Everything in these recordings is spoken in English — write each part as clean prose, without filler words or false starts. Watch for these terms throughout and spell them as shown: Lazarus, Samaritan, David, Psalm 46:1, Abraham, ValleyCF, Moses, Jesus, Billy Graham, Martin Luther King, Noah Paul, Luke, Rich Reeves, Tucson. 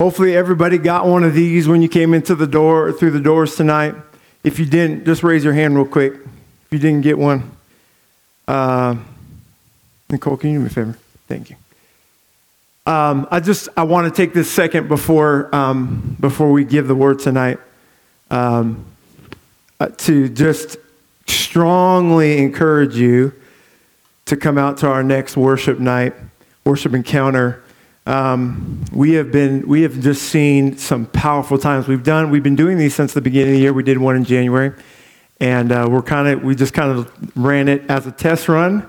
Hopefully everybody got one of these when you came into the door or through the doors tonight. If you didn't, just raise your hand real quick. If you didn't get one. Nicole, can you do me a favor? Thank you. I want to take this second before we give the word tonight to just strongly encourage you to come out to our next worship night, worship encounter. We have just seen some powerful times. We've been doing these since the beginning of the year. We did one in January, and we just ran it as a test run.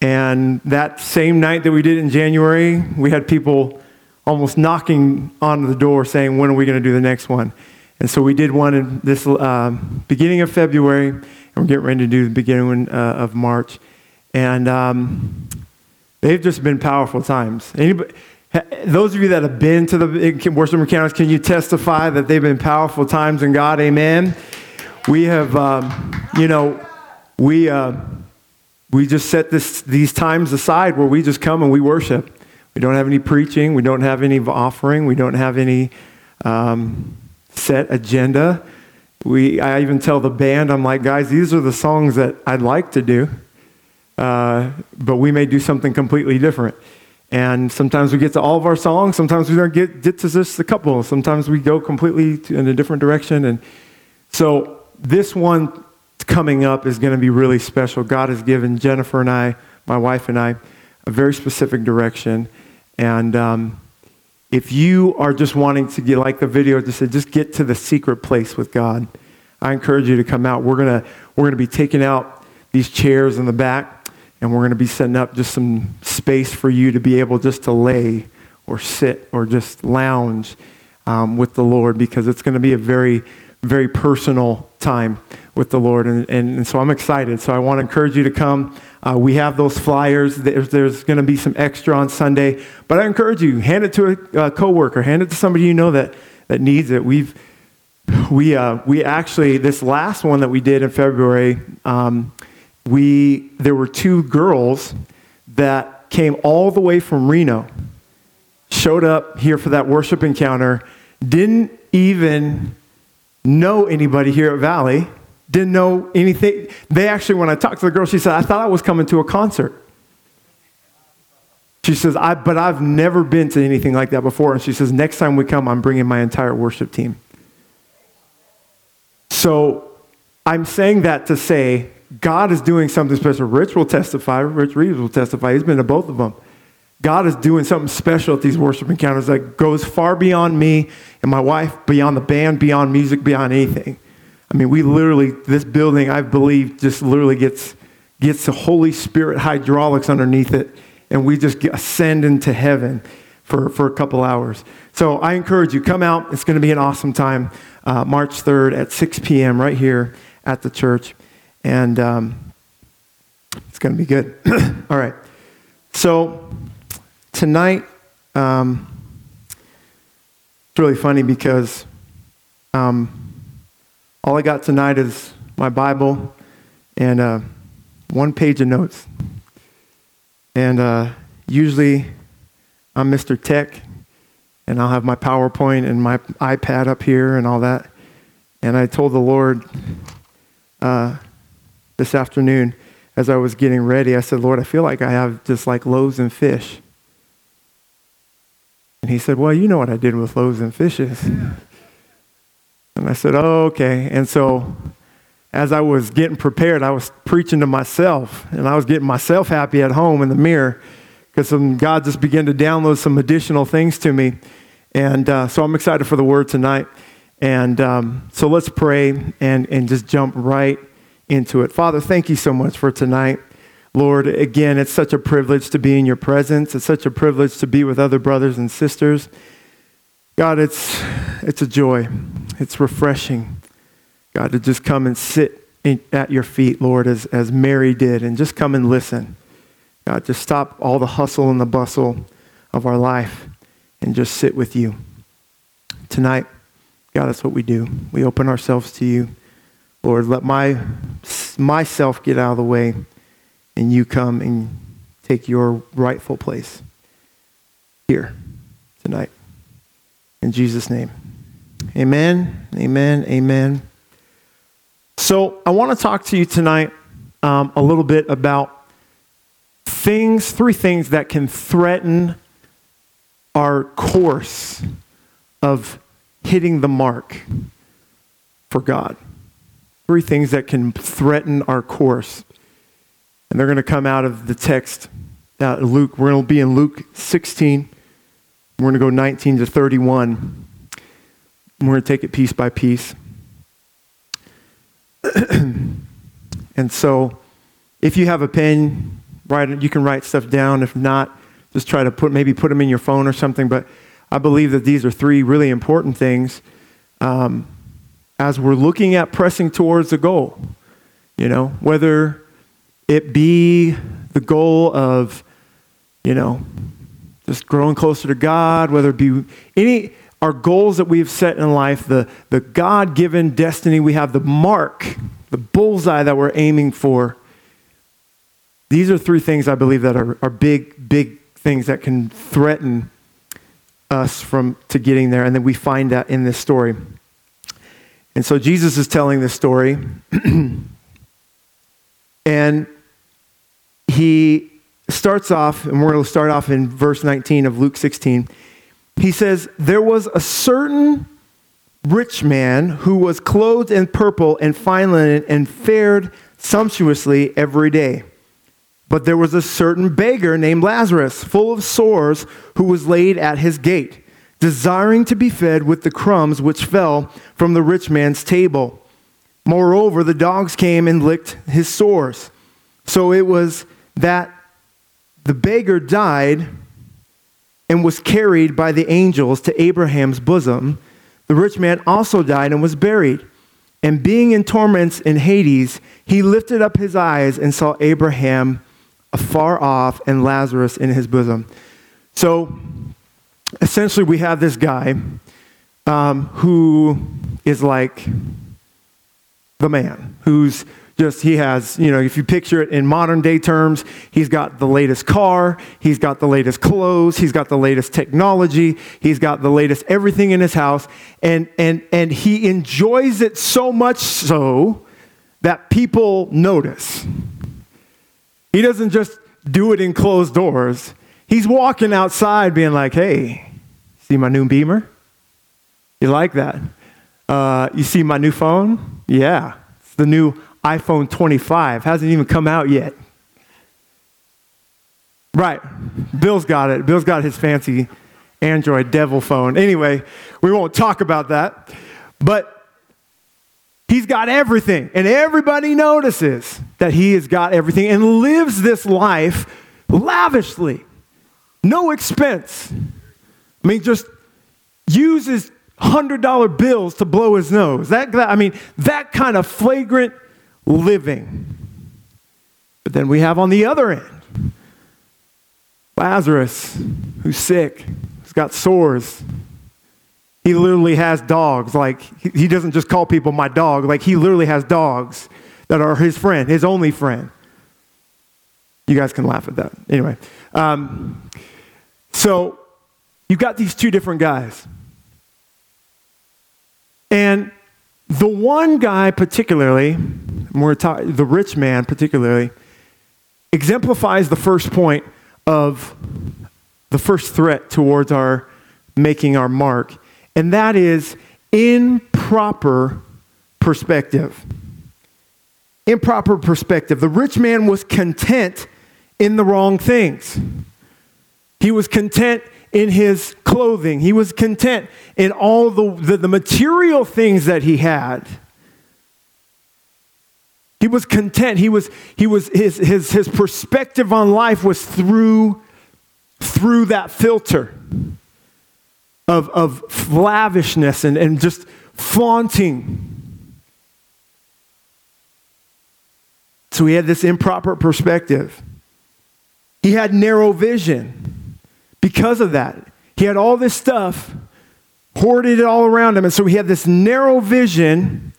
And that same night that we did in January, we had people almost knocking on the door saying, when are we going to do the next one? And so we did one in this beginning of February, and we're getting ready to do the beginning of March. And they've just been powerful times. Anybody, those of you that have been to the worship encounters, can you testify that they've been powerful times in God? Amen. We have, We just set these times aside where we just come and we worship. We don't have any preaching. We don't have any offering. We don't have any set agenda. I even tell the band, I'm like, guys, these are the songs that I'd like to do, but we may do something completely different. And sometimes we get to all of our songs. Sometimes we don't get to just a couple. Sometimes we go completely in a different direction. And so this one coming up is going to be really special. God has given Jennifer and I, my wife and I, a very specific direction. And if you are just wanting to get, like the video just said, just get to the secret place with God, I encourage you to come out. We're gonna be taking out these chairs in the back, and we're gonna be setting up just some space for you to be able just to lay or sit or just lounge with the Lord, because it's gonna be a very, very personal time with the Lord, and so I'm excited. So I want to encourage you to come. We have those flyers. There's going to be some extra on Sunday, but I encourage you, hand it to a coworker, hand it to somebody you know that needs it. We actually, this last one that we did in February, there were two girls that came all the way from Reno, showed up here for that worship encounter, didn't even know anybody here at Valley. Didn't know anything. They actually, when I talked to the girl, she said, I thought I was coming to a concert. She says, but I've never been to anything like that before. And she says, next time we come, I'm bringing my entire worship team. So I'm saying that to say, God is doing something special. Rich will testify. Rich Reeves will testify. He's been to both of them. God is doing something special at these worship encounters that goes far beyond me and my wife, beyond the band, beyond music, beyond anything. I mean, we literally, this building, I believe, just literally gets the Holy Spirit hydraulics underneath it, and we just ascend into heaven for a couple hours. So I encourage you, come out. It's going to be an awesome time, March 3rd at 6 p.m. right here at the church, and it's going to be good. All right. So tonight, it's really funny because all I got tonight is my Bible and one page of notes. And usually I'm Mr. Tech, and I'll have my PowerPoint and my iPad up here and all that. And I told the Lord this afternoon as I was getting ready, I said, Lord, I feel like I have just like loaves and fish. And he said, well, you know what I did with loaves and fishes. And I said, oh, okay. And so as I was getting prepared, I was preaching to myself, and I was getting myself happy at home in the mirror, because God just began to download some additional things to me. And so I'm excited for the word tonight. And so let's pray and just jump right into it. Father, thank you so much for tonight. Lord, again, it's such a privilege to be in your presence. It's such a privilege to be with other brothers and sisters. God, it's a joy. It's refreshing, God, to just come and sit at your feet, Lord, as Mary did, and just come and listen. God, just stop all the hustle and the bustle of our life and just sit with you. Tonight, God, that's what we do. We open ourselves to you. Lord, let myself get out of the way, and you come and take your rightful place here tonight. in Jesus' name. Amen, amen, amen. So I want to talk to you tonight a little bit about three things that can threaten our course of hitting the mark for God. Three things that can threaten our course. And they're going to come out of the text, Luke. We're going to be in Luke 16. We're going to go 19 to 31. We're going to take it piece by piece. And so if you have a pen, you can write stuff down. If not, just try to put them in your phone or something. But I believe that these are three really important things as we're looking at pressing towards a goal. You know, whether it be the goal of, you know, just growing closer to God, whether it be our goals that we've set in life, the God-given destiny we have, the mark, the bullseye that we're aiming for. These are three things I believe that are big, big things that can threaten us to getting there. And then we find that in this story. And so Jesus is telling this story and he starts off, and we're going to start off in verse 19 of Luke 16. He says, there was a certain rich man who was clothed in purple and fine linen and fared sumptuously every day. But there was a certain beggar named Lazarus, full of sores, who was laid at his gate, desiring to be fed with the crumbs which fell from the rich man's table. Moreover, the dogs came and licked his sores. So it was that the beggar died and was carried by the angels to Abraham's bosom. The rich man also died and was buried. And being in torments in Hades, he lifted up his eyes and saw Abraham afar off and Lazarus in his bosom. So essentially we have this guy who is like the man who's he has, you know, if you picture it in modern day terms, he's got the latest car, he's got the latest clothes, he's got the latest technology, he's got the latest everything in his house, and he enjoys it so much so that people notice. He doesn't just do it in closed doors. He's walking outside being like, hey, see my new Beamer? You like that? You see my new phone? Yeah, it's the new iPhone 25 hasn't even come out yet. Right. Bill's got it. Bill's got his fancy Android devil phone. Anyway, we won't talk about that. But he's got everything. And everybody notices that he has got everything and lives this life lavishly. No expense. I mean, just uses $100 bills to blow his nose. That kind of flagrant living. But then we have on the other end Lazarus, who's sick, who's got sores. He literally has dogs. Like, he doesn't just call people my dog. Like, he literally has dogs that are his friend, his only friend. You guys can laugh at that. Anyway, so you've got these two different guys. And the one guy particularly, the rich man particularly, exemplifies the first point of the first threat towards our making our mark, and that is improper perspective. Improper perspective. The rich man was content in the wrong things. He was content in his clothing. He was content in all the material things that he had. He was content. His perspective on life was through that filter of lavishness and just flaunting. So he had this improper perspective. He had narrow vision because of that. He had all this stuff, hoarded it all around him, and so he had this narrow vision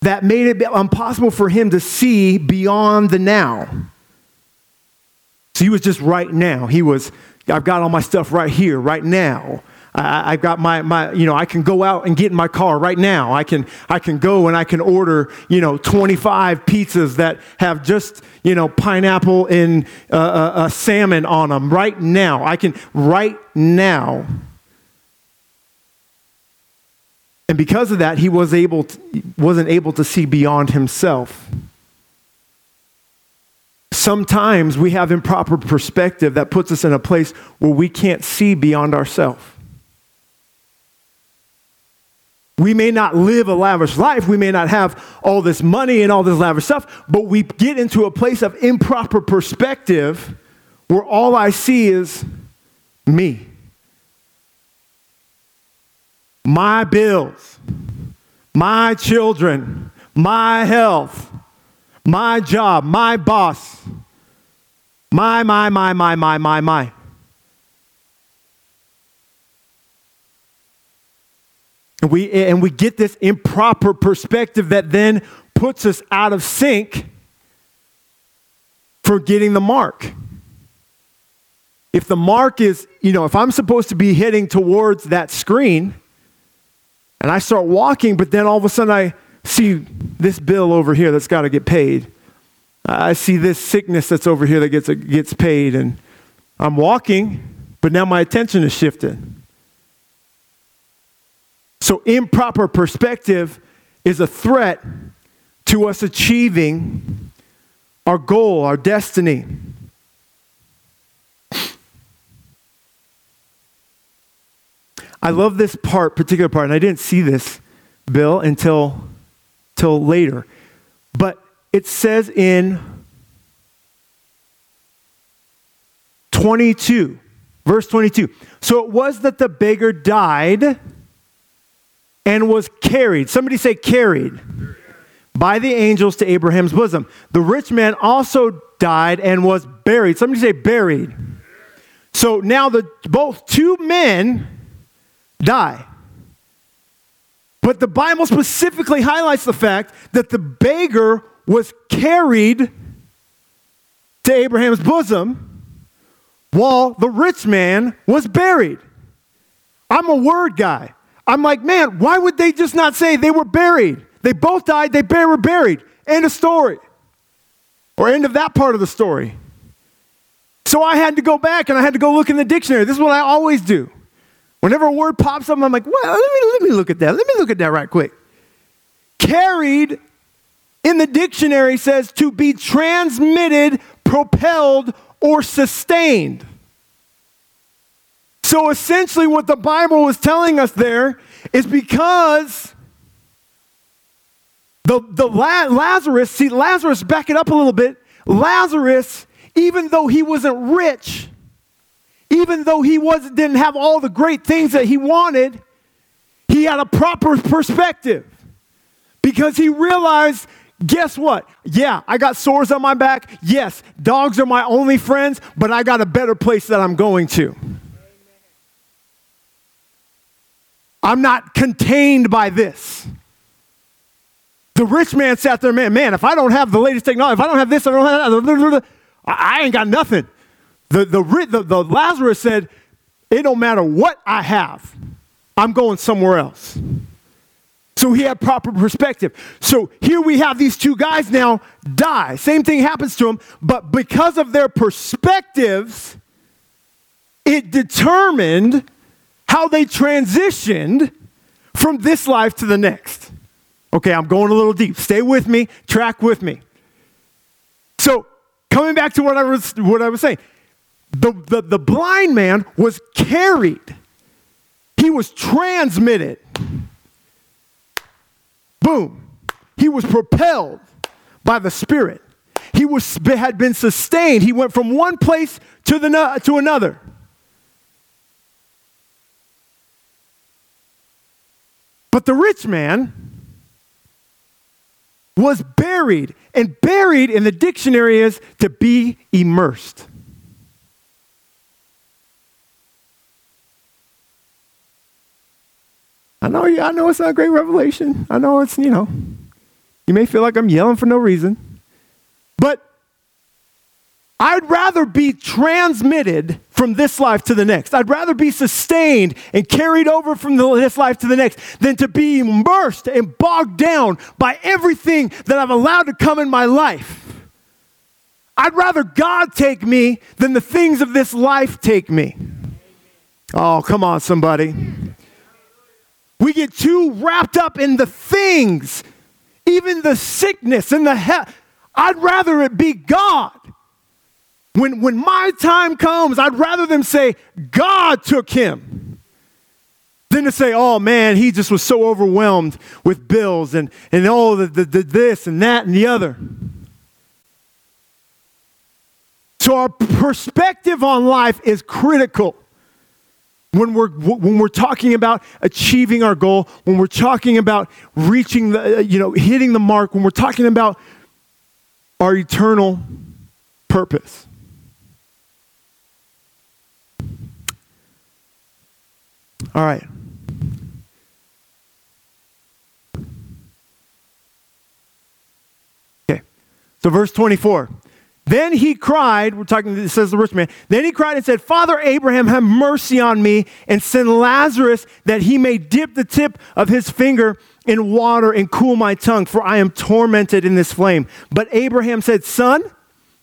that made it impossible for him to see beyond the now. So he was just right now. He was, I've got all my stuff right here, right now. I've got my, you know, I can go out and get in my car right now. I can go and I can order, you know, 25 pizzas that have just, you know, pineapple and salmon on them right now. I can right now. And because of that, he wasn't able to see beyond himself. Sometimes we have improper perspective that puts us in a place where we can't see beyond ourselves. We may not live a lavish life. We may not have all this money and all this lavish stuff, but we get into a place of improper perspective where all I see is me. My bills, my children, my health, my job, my boss, my. And we get this improper perspective that then puts us out of sync for getting the mark. If the mark is, you know, if I'm supposed to be heading towards that screen and I start walking, but then all of a sudden I see this bill over here that's got to get paid. I see this sickness that's over here that gets paid, and I'm walking, but now my attention is shifted. So improper perspective is a threat to us achieving our goal, our destiny. I love this particular part, and I didn't see this, Bill, until later. But it says in 22, verse 22, so it was that the beggar died and was carried. Somebody say carried. By the angels to Abraham's bosom. The rich man also died and was buried. Somebody say buried. So now both two men die. But the Bible specifically highlights the fact that the beggar was carried to Abraham's bosom while the rich man was buried. I'm a word guy. I'm like, man, why would they just not say they were buried? They both died, they were buried. End of story. Or end of that part of the story. So I had to go back and I had to go look in the dictionary. This is what I always do. Whenever a word pops up, I'm like, well, let me look at that. Let me look at that right quick. Carried in the dictionary says to be transmitted, propelled, or sustained. So essentially what the Bible was telling us there is because Lazarus, see Lazarus, back it up a little bit. Lazarus, even though he wasn't rich, even though he didn't have all the great things that he wanted, he had a proper perspective because he realized, guess what? Yeah, I got sores on my back. Yes, dogs are my only friends, but I got a better place that I'm going to. I'm not contained by this. The rich man sat there, man, if I don't have the latest technology, if I don't have this, I don't have that, I ain't got nothing. The Lazarus said, it don't matter what I have, I'm going somewhere else. So he had proper perspective. So here we have these two guys now die. Same thing happens to them, but because of their perspectives, it determined how they transitioned from this life to the next. Okay, I'm going a little deep. Stay with me. Track with me. So, coming back to what I was saying, the blind man was carried. He was transmitted. Boom. He was propelled by the Spirit. He had been sustained. He went from one place to another. But the rich man was buried, and buried in the dictionary is to be immersed. I know it's not a great revelation. I know it's, you know, you may feel like I'm yelling for no reason. But I'd rather be transmitted from this life to the next. I'd rather be sustained and carried over from this life to the next than to be immersed and bogged down by everything that I've allowed to come in my life. I'd rather God take me than the things of this life take me. Oh, come on, somebody. We get too wrapped up in the things, even the sickness and the health. I'd rather it be God. When my time comes, I'd rather them say, God took him, than to say, oh man, he just was so overwhelmed with bills and all the this and that and the other. So our perspective on life is critical when we're talking about achieving our goal, when we're talking about reaching the, hitting the mark, when we're talking about our eternal purpose. All right. Okay. So verse 24. Then he cried, it says the rich man, then he cried and said, Father Abraham, have mercy on me and send Lazarus that he may dip the tip of his finger in water and cool my tongue, for I am tormented in this flame. But Abraham said, Son,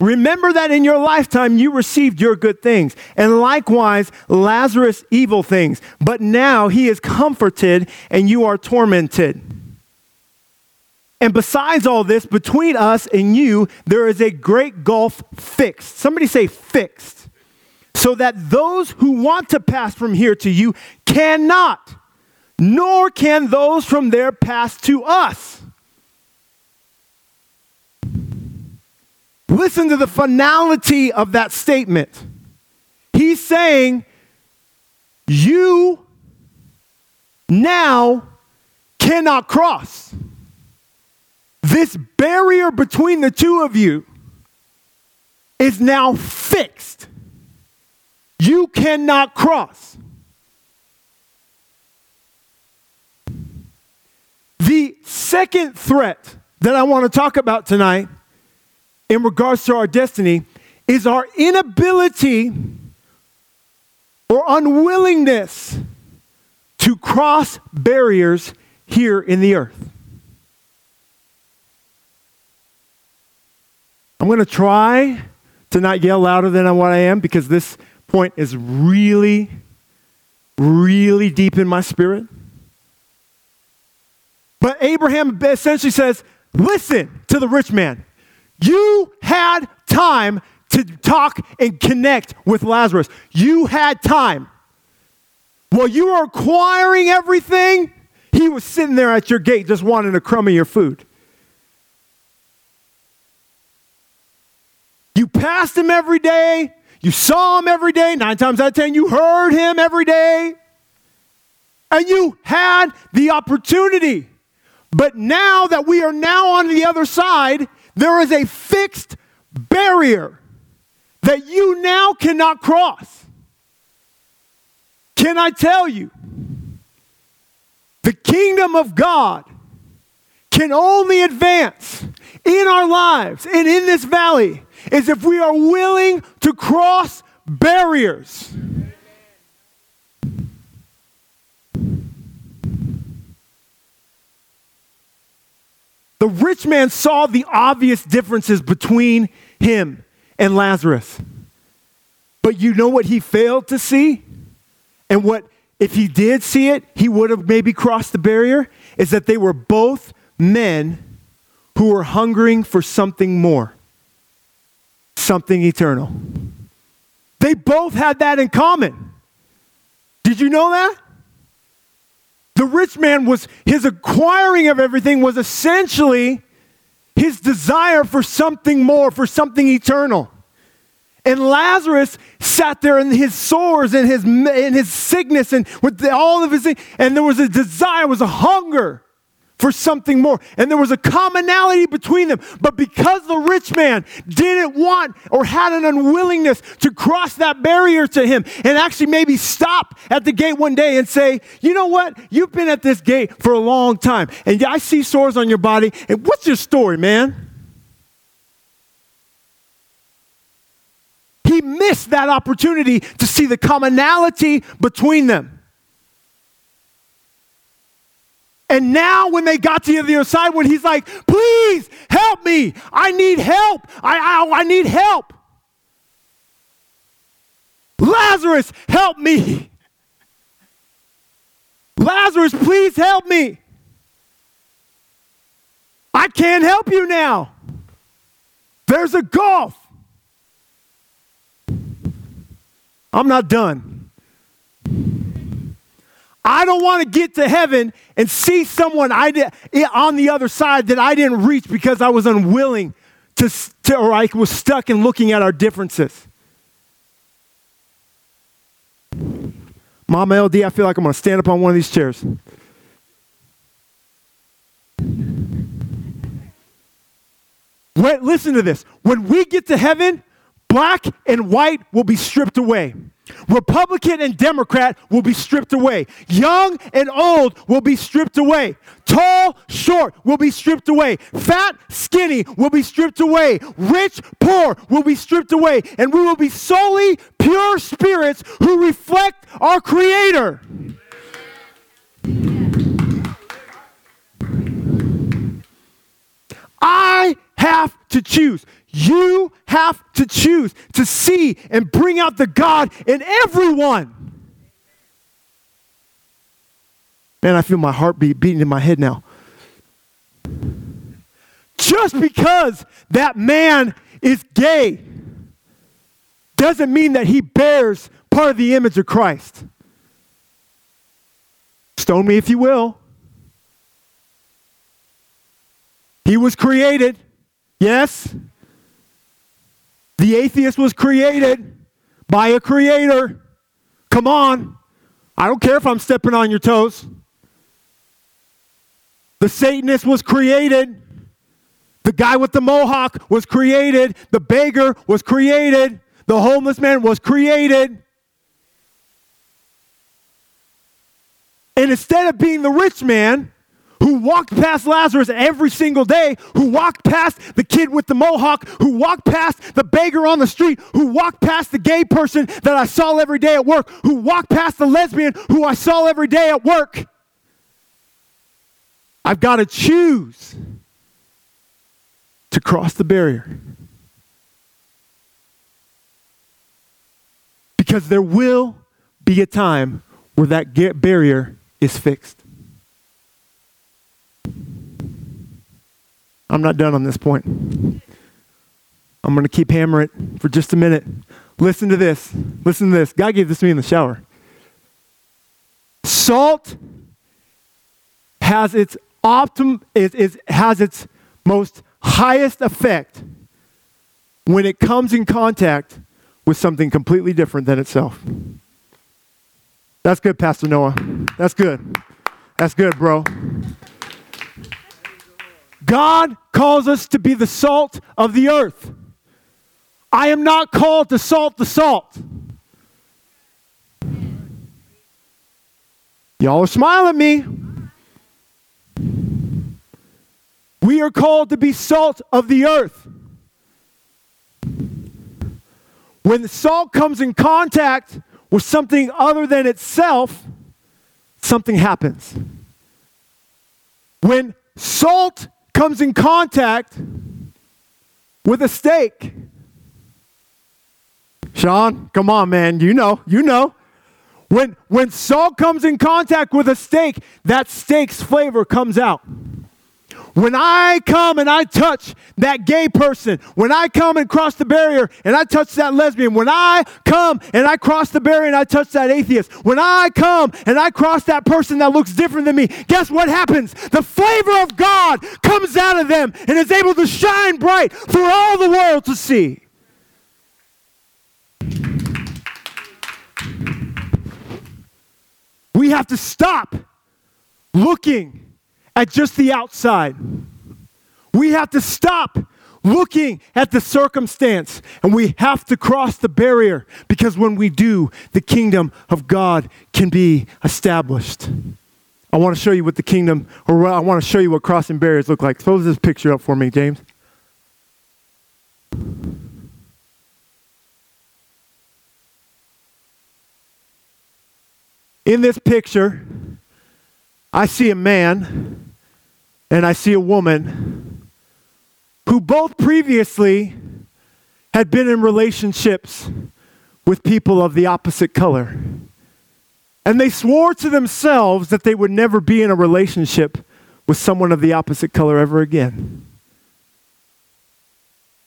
remember that in your lifetime you received your good things, and likewise Lazarus evil things. But now he is comforted and you are tormented. And besides all this, between us and you, there is a great gulf fixed. Somebody say fixed. So that those who want to pass from here to you cannot, nor can those from there pass to us. Listen to the finality of that statement. He's saying, you now cannot cross. This barrier between the two of you is now fixed. You cannot cross. The second threat that I want to talk about tonight in regards to our destiny is our inability or unwillingness to cross barriers here in the earth. I'm going to try to not yell louder than what I am because this point is really, really deep in my spirit. But Abraham essentially says, listen to the rich man. You had time to talk and connect with Lazarus. You had time. While you were acquiring everything, he was sitting there at your gate just wanting a crumb of your food. You passed him every day. You saw him every day. 9 times out of 10, you heard him every day. And you had the opportunity. But now that we are now on the other side, there is a fixed barrier that you now cannot cross. Can I tell you? The kingdom of God can only advance in our lives and in this valley is if we are willing to cross barriers. The rich man saw the obvious differences between him and Lazarus. But you know what he failed to see? And what, if he did see it, he would have maybe crossed the barrier? Is that they were both men who were hungering for something more. Something eternal. They both had that in common. Did you know that? The rich man was, his acquiring of everything was essentially his desire for something more, for something eternal. And Lazarus sat there in his sores and his sickness and with all of his things. And there was a desire, was a hunger for something more. And there was a commonality between them. But because the rich man didn't want or had an unwillingness to cross that barrier to him and actually maybe stop at the gate one day and say, you know what? You've been at this gate for a long time and I see sores on your body. And what's your story, man? missed that opportunity to see the commonality between them. And now when they got to the other side, when he's like, please help me. I need help. I need help. Lazarus, help me. Lazarus, please help me. I can't help you now. There's a gulf. I'm not done. I don't want to get to heaven and see someone on the other side that I didn't reach because I was unwilling to or I was stuck in looking at our differences. Mama LD, I feel like I'm going to stand up on one of these chairs. Wait, listen to this. When we get to heaven, black and white will be stripped away. Republican and Democrat will be stripped away. Young and old will be stripped away. Tall, short will be stripped away. Fat, skinny will be stripped away. Rich, poor will be stripped away. And we will be solely pure spirits who reflect our Creator. I have to choose. You have to choose to see and bring out the God in everyone. Man, I feel my heartbeat beating in my head now. Just because that man is gay doesn't mean that he bears part of the image of Christ. Stone me if you will. He was created. Yes. The atheist was created by a creator. Come on. I don't care if I'm stepping on your toes. The Satanist was created. The guy with the mohawk was created. The beggar was created. The homeless man was created. And instead of being the rich man, who walked past Lazarus every single day, who walked past the kid with the mohawk, who walked past the beggar on the street, who walked past the gay person that I saw every day at work, who walked past the lesbian who I saw every day at work. I've got to choose to cross the barrier. Because there will be a time where that barrier is fixed. I'm not done on this point. I'm going to keep hammering it for just a minute. Listen to this. Listen to this. God gave this to me in the shower. Salt has its has its most highest effect when it comes in contact with something completely different than itself. That's good, Pastor Noah. That's good. That's good, bro. God calls us to be the salt of the earth. I am not called to salt the salt. Y'all are smiling at me. We are called to be salt of the earth. When the salt comes in contact with something other than itself, something happens. When salt comes in contact with a steak. Sean, come on, man. You know. When salt comes in contact with a steak, that steak's flavor comes out. When I come and I touch that gay person, when I come and cross the barrier and I touch that lesbian, when I come and I cross the barrier and I touch that atheist, when I come and I cross that person that looks different than me, guess what happens? The flavor of God comes out of them and is able to shine bright for all the world to see. We have to stop looking at just the outside. We have to stop looking at the circumstance and we have to cross the barrier because when we do, the kingdom of God can be established. I want to show you what I want to show you what crossing barriers look like. Throw this picture up for me, James. In this picture, I see a man and I see a woman who both previously had been in relationships with people of the opposite color. And they swore to themselves that they would never be in a relationship with someone of the opposite color ever again.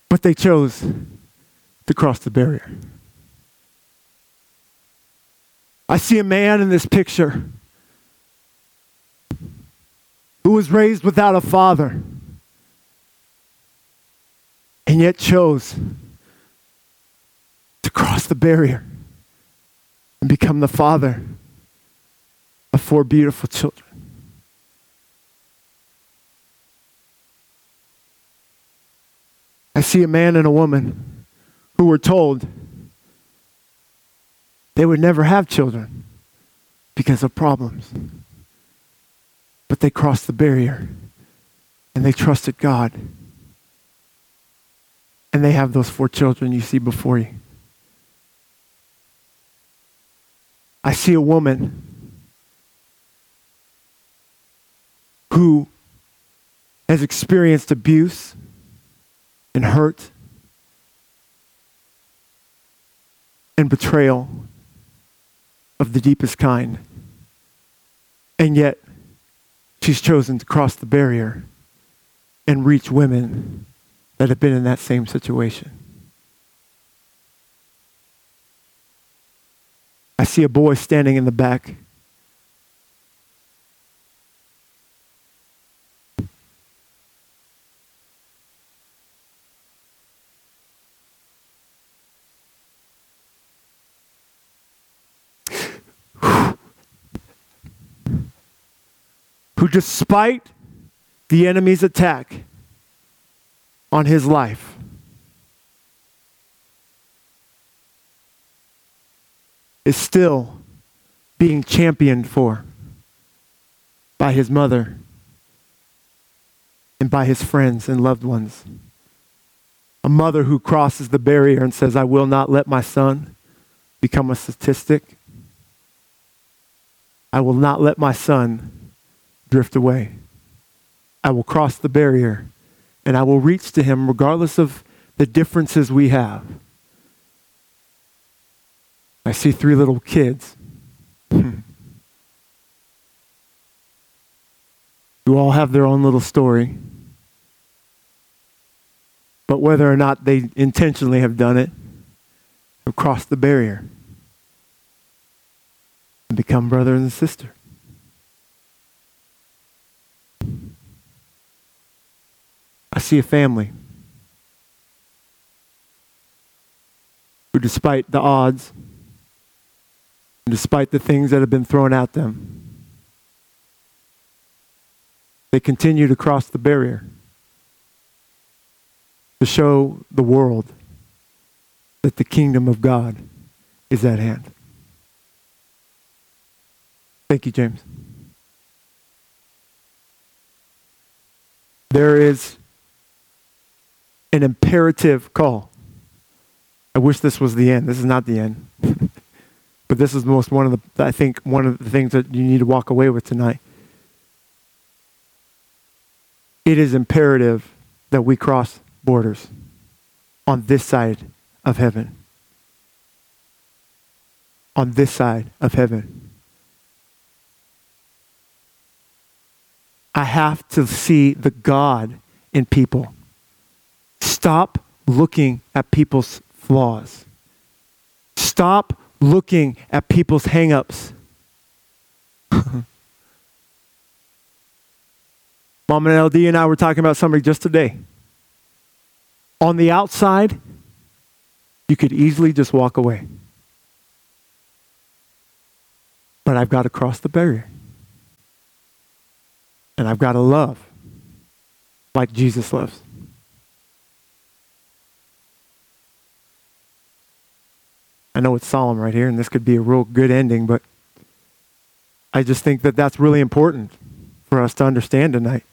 But they chose to cross the barrier. I see a man in this picture who was raised without a father and yet chose to cross the barrier and become the father of 4 beautiful children. I see a man and a woman who were told they would never have children because of problems. But they crossed the barrier and they trusted God. And they have those 4 children you see before you. I see a woman who has experienced abuse and hurt and betrayal of the deepest kind. And yet, she's chosen to cross the barrier and reach women that have been in that same situation. I see a boy standing in the back who, despite the enemy's attack on his life, is still being championed for by his mother and by his friends and loved ones. A mother who crosses the barrier and says, I will not let my son become a statistic. I will not let my son drift away. I will cross the barrier and I will reach to him regardless of the differences we have. I see 3 little kids who all have their own little story. But whether or not they intentionally have done it, have crossed the barrier and become brother and sister. I see a family who, despite the odds, despite the things that have been thrown at them, they continue to cross the barrier to show the world that the kingdom of God is at hand. Thank you, James. There is an imperative call. I wish this was the end. This is not the end. But this is one of the things that you need to walk away with tonight. It is imperative that we cross borders on this side of heaven. On this side of heaven. I have to see the God in people. Stop looking at people's flaws. Stop looking at people's hang-ups. Mom and LD and I were talking about somebody just today. On the outside, you could easily just walk away. But I've got to cross the barrier. And I've got to love like Jesus loves. I know it's solemn right here, and this could be a real good ending, but I just think that that's really important for us to understand tonight.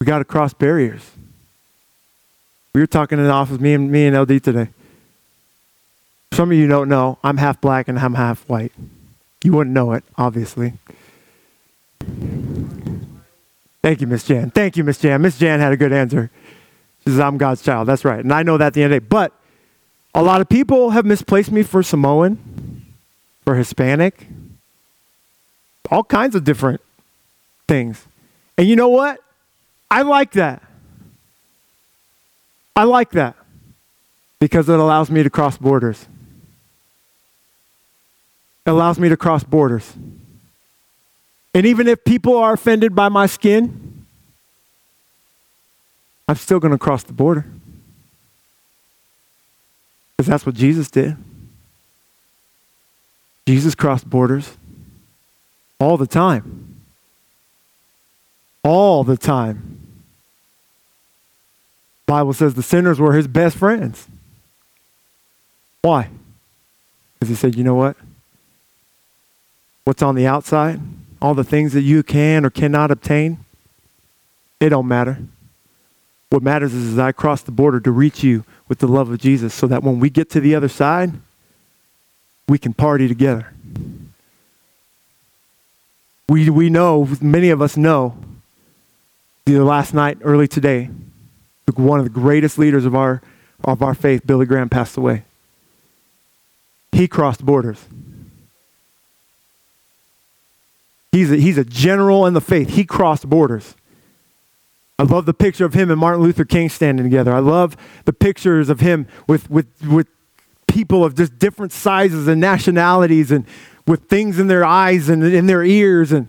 We got to cross barriers. We were talking in the office, me and LD today. Some of you don't know, I'm half black and I'm half white. You wouldn't know it, obviously. Thank you, Miss Jan. Thank you, Miss Jan. Miss Jan had a good answer. She says, I'm God's child. That's right. And I know that at the end of the day. But a lot of people have misplaced me for Samoan, for Hispanic, all kinds of different things. And you know what? I like that. I like that because it allows me to cross borders. It allows me to cross borders. And even if people are offended by my skin, I'm still going to cross the border. Because that's what Jesus did. Jesus crossed borders all the time. All the time. The Bible says the sinners were his best friends. Why? Because he said, you know what? What's on the outside? All the things that you can or cannot obtain, it don't matter. What matters is I cross the border to reach you with the love of Jesus so that when we get to the other side, we can party together. We know, many of us know, either last night, early today, one of the greatest leaders of our faith, Billy Graham, passed away. He crossed borders. He's a general in the faith. He crossed borders. I love the picture of him and Martin Luther King standing together. I love the pictures of him with people of just different sizes and nationalities and with things in their eyes and in their ears, and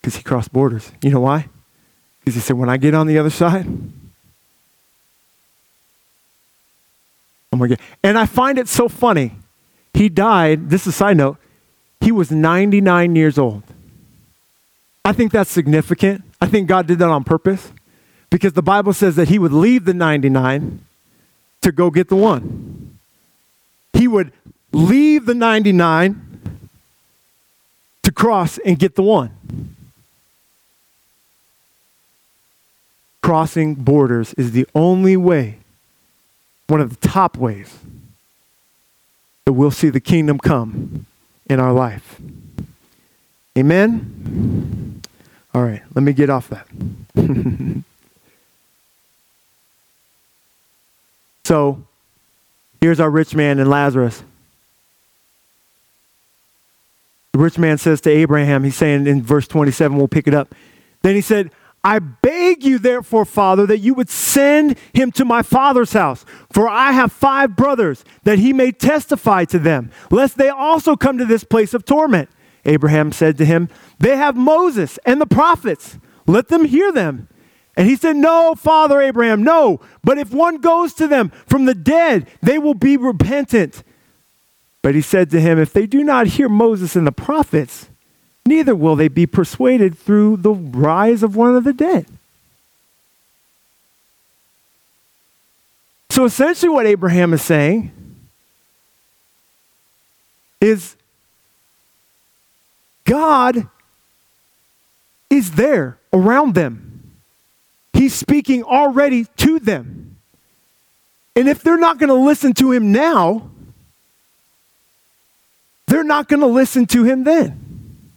because he crossed borders. You know why? Because he said, when I get on the other side, I'm going to get. And I find it so funny. He died, this is a side note, he was 99 years old. I think that's significant. I think God did that on purpose because the Bible says that he would leave the 99 to go get the one. He would leave the 99 to cross and get the one. Crossing borders is the only way, one of the top ways, that we'll see the kingdom come in our life. Amen? All right, let me get off that. So, here's our rich man and Lazarus. The rich man says to Abraham, he's saying in verse 27, we'll pick it up. Then he said, I beg you therefore, Father, that you would send him to my father's house, for I have 5 brothers, that he may testify to them, lest they also come to this place of torment. Abraham said to him, they have Moses and the prophets. Let them hear them. And he said, no, Father Abraham, no. But if one goes to them from the dead, they will be repentant. But he said to him, if they do not hear Moses and the prophets, neither will they be persuaded through the rise of one of the dead. So essentially what Abraham is saying is, God is there around them. He's speaking already to them. And if they're not going to listen to him now, they're not going to listen to him then.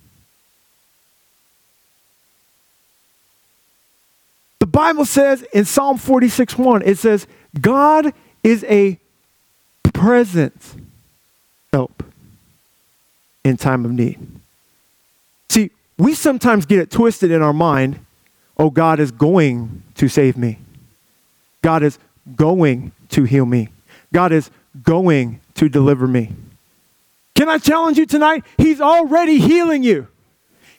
The Bible says in Psalm 46:1, it says, God is a present help in time of need. See, we sometimes get it twisted in our mind. Oh, God is going to save me. God is going to heal me. God is going to deliver me. Can I challenge you tonight? He's already healing you.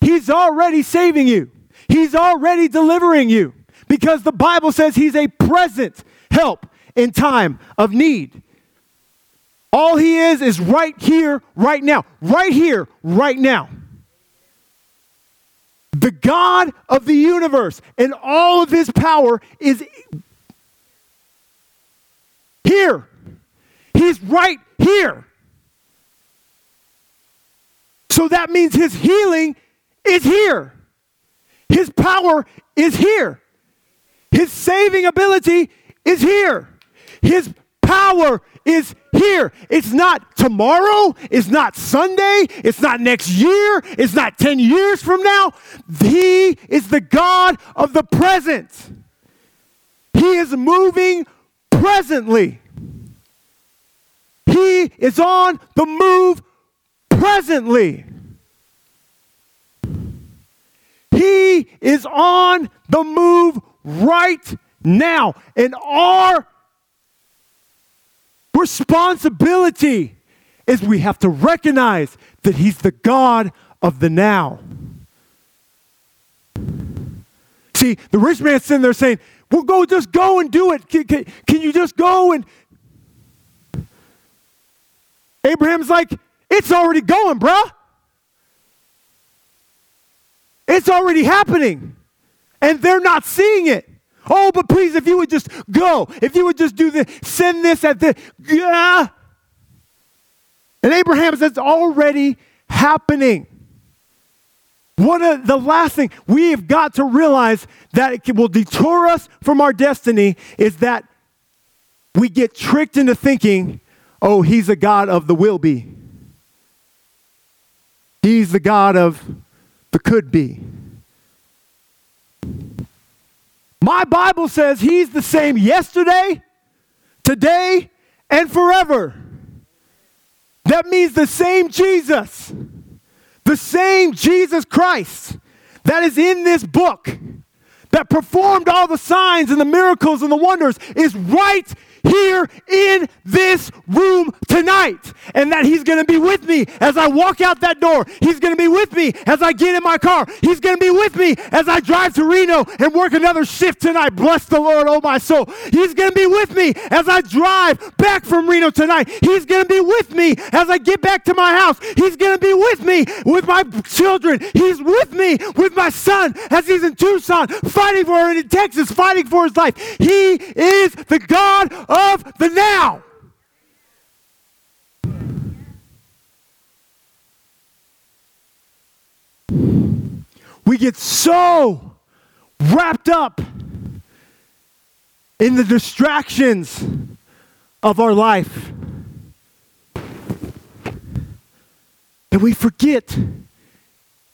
He's already saving you. He's already delivering you. Because the Bible says he's a present help in time of need. All he is right here, right now. Right here, right now. The God of the universe and all of his power is here. He's right here. So that means his healing is here. His power is here. His saving ability is here. His power is here. It's not tomorrow. It's not Sunday. It's not next year. It's not 10 years from now. He is the God of the present. He is moving presently. He is on the move presently. He is on the move right now. And our responsibility is we have to recognize that he's the God of the now. See, the rich man's sitting there saying, well, just go and do it. Can you just go? And Abraham's like, it's already going, bruh. It's already happening. And they're not seeing it. Oh, but please, if you would just go, if you would just do this, send this at this. Yeah. And Abraham says, it's already happening. One of the last thing we have got to realize that it will detour us from our destiny is that we get tricked into thinking, oh, he's a God of the will be. He's the God of the could be. My Bible says he's the same yesterday, today, and forever. That means the same Jesus, the same Jesus Christ that is in this book, that performed all the signs and the miracles and the wonders, is right here in this room tonight, and that he's going to be with me as I walk out that door. He's going to be with me as I get in my car. He's going to be with me as I drive to Reno and work another shift tonight. Bless the Lord, oh my soul. He's going to be with me as I drive back from Reno tonight. He's going to be with me as I get back to my house. He's going to be with me with my children. He's with me with my son as he's in Tucson, fighting for her in Texas, fighting for his life. He is the God of the now. We get so wrapped up in the distractions of our life that we forget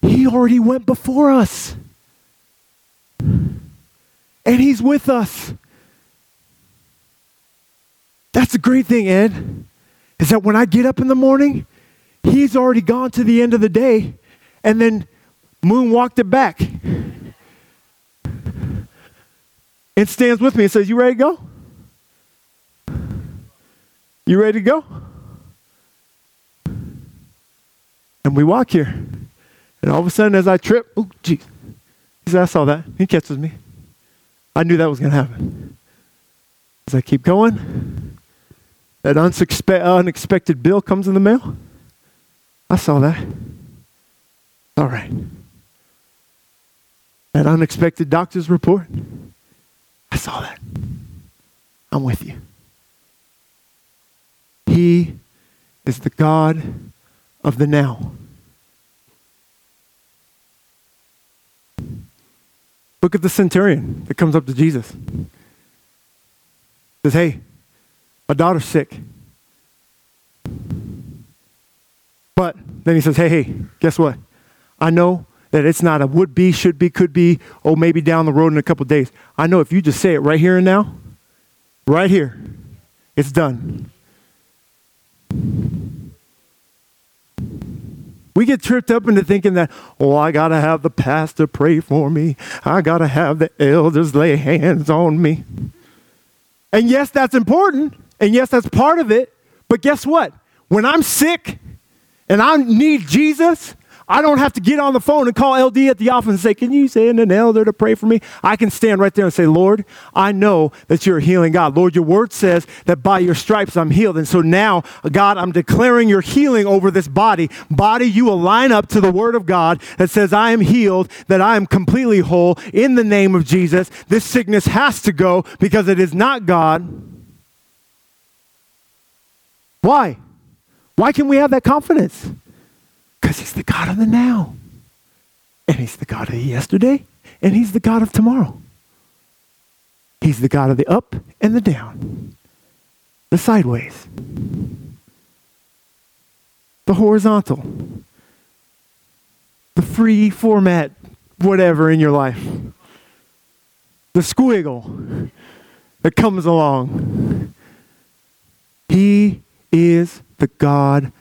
he already went before us and he's with us. That's the great thing, Ed, is that when I get up in the morning, he's already gone to the end of the day and then moonwalked it back. It stands with me and says, you ready to go? You ready to go? And we walk here. And all of a sudden as I trip, oh, geez. He said, I saw that. He catches me. I knew that was going to happen. As I keep going, that unexpected bill comes in the mail. I saw that. All right. That unexpected doctor's report. I saw that. I'm with you. He is the God of the now. Look at the centurion that comes up to Jesus. Says, hey, my daughter's sick. But then he says, hey, guess what? I know that it's not a would be, should be, could be, oh, maybe down the road in a couple days. I know if you just say it right here and now, right here, it's done. We get tripped up into thinking that, oh, I got to have the pastor pray for me. I got to have the elders lay hands on me. And yes, that's important. And yes, that's part of it. But guess what? When I'm sick and I need Jesus, I don't have to get on the phone and call LD at the office and say, can you send an elder to pray for me? I can stand right there and say, Lord, I know that you're a healing God. Lord, your word says that by your stripes I'm healed. And so now, God, I'm declaring your healing over this body. Body, you will line up to the word of God that says I am healed, that I am completely whole in the name of Jesus. This sickness has to go because it is not God. Why? Why can we have that confidence? Because he's the God of the now. And he's the God of the yesterday. And he's the God of tomorrow. He's the God of the up and the down. The the sideways, the horizontal, the free format, whatever in your life, the squiggle that comes along. He is the God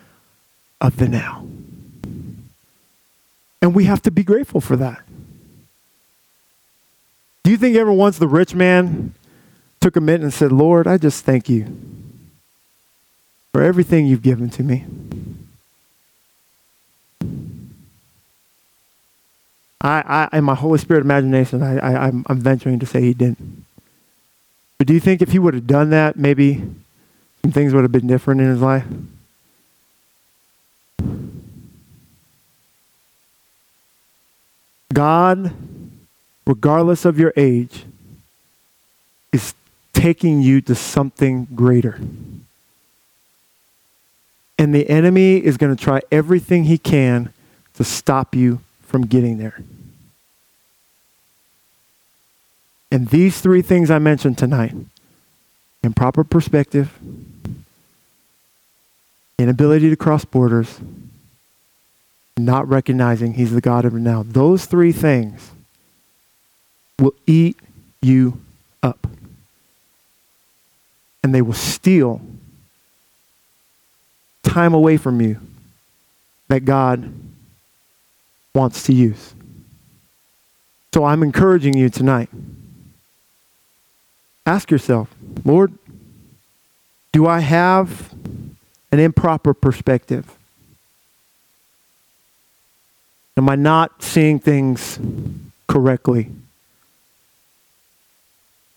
of the now. And we have to be grateful for that. Do you think ever once the rich man took a minute and said, Lord, I just thank you for everything you've given to me. I in my Holy Spirit imagination, I'm venturing to say he didn't. But do you think if he would have done that, maybe some things would have been different in his life? God, regardless of your age, is taking you to something greater. And the enemy is going to try everything he can to stop you from getting there. And these three things I mentioned tonight, improper perspective, inability to cross borders, not recognizing he's the God of now, those three things will eat you up. And they will steal time away from you that God wants to use. So I'm encouraging you tonight. Ask yourself, Lord, do I have an improper perspective? Am I not seeing things correctly?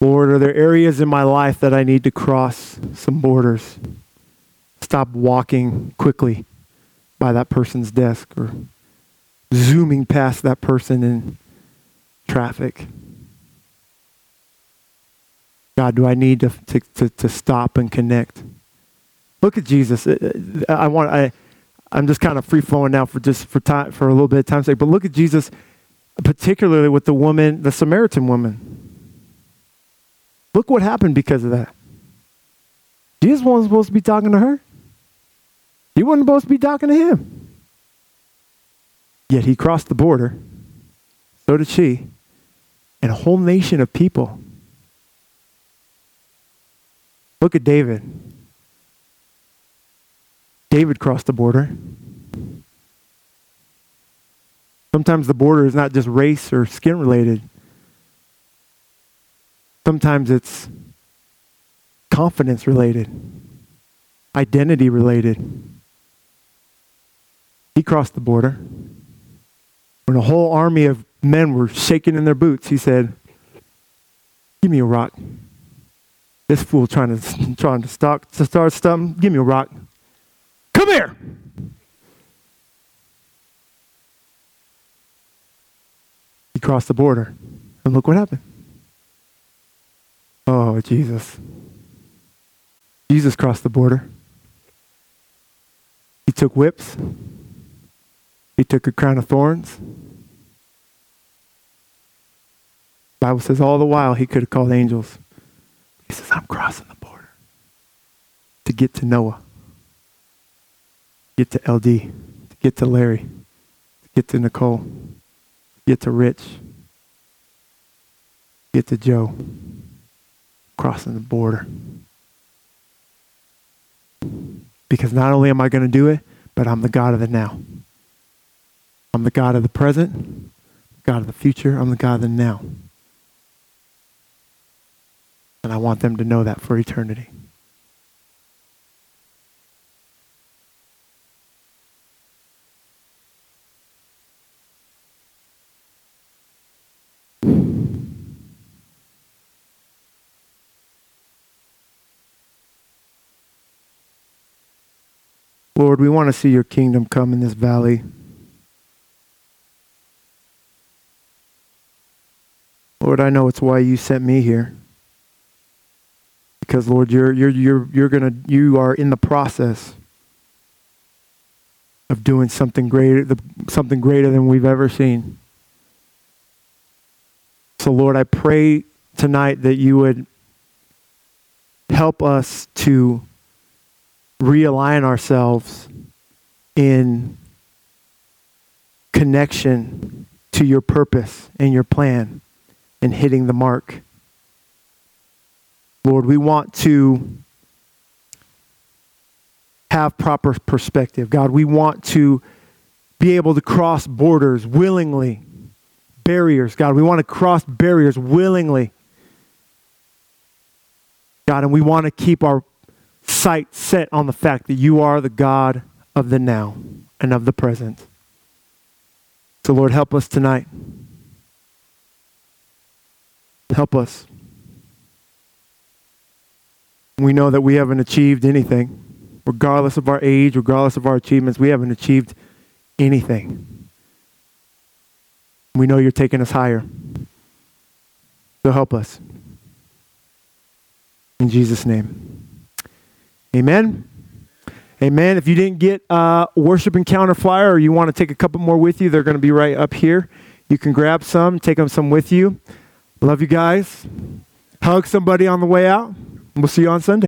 Lord, are there areas in my life that I need to cross some borders? Stop walking quickly by that person's desk or zooming past that person in traffic. God, do I need to stop and connect? Look at Jesus. I'm just kind of free flowing now for a little bit of time's sake. But look at Jesus, particularly with the woman, the Samaritan woman. Look what happened because of that. Jesus wasn't supposed to be talking to her. He wasn't supposed to be talking to him. Yet he crossed the border. So did she. And a whole nation of people. Look at David. David crossed the border. Sometimes the border is not just race or skin related. Sometimes it's confidence related, identity related. He crossed the border. When a whole army of men were shaking in their boots, he said, give me a rock. This fool trying to start something, give me a rock. Come here. He crossed the border. And look what happened. Oh, Jesus. Jesus crossed the border. He took whips. He took a crown of thorns. The Bible says all the while he could have called angels. He says, I'm crossing the border to get to Noah. Get to LD, to get to Larry, to get to Nicole, to get to Rich, to get to Joe, crossing the border. Because not only am I going to do it, but I'm the God of the now. I'm the God of the present, God of the future, I'm the God of the now. And I want them to know that for eternity. Lord, we want to see your kingdom come in this valley. Lord, I know it's why you sent me here. Because Lord, you are in the process of doing something greater than we've ever seen. So Lord, I pray tonight that you would help us to realign ourselves in connection to your purpose and your plan and hitting the mark. Lord, we want to have proper perspective. God, we want to be able to cross borders willingly, barriers. God, we want to cross barriers willingly. God, and we want to keep our sight set on the fact that you are the God of the now and of the present. So Lord, help us tonight. Help us. We know that we haven't achieved anything. Regardless of our age, regardless of our achievements, we haven't achieved anything. We know you're taking us higher. So help us. In Jesus' name. Amen. Amen. If you didn't get a worship encounter flyer or you want to take a couple more with you, they're going to be right up here. You can grab some, take them some with you. Love you guys. Hug somebody on the way out. We'll see you on Sunday.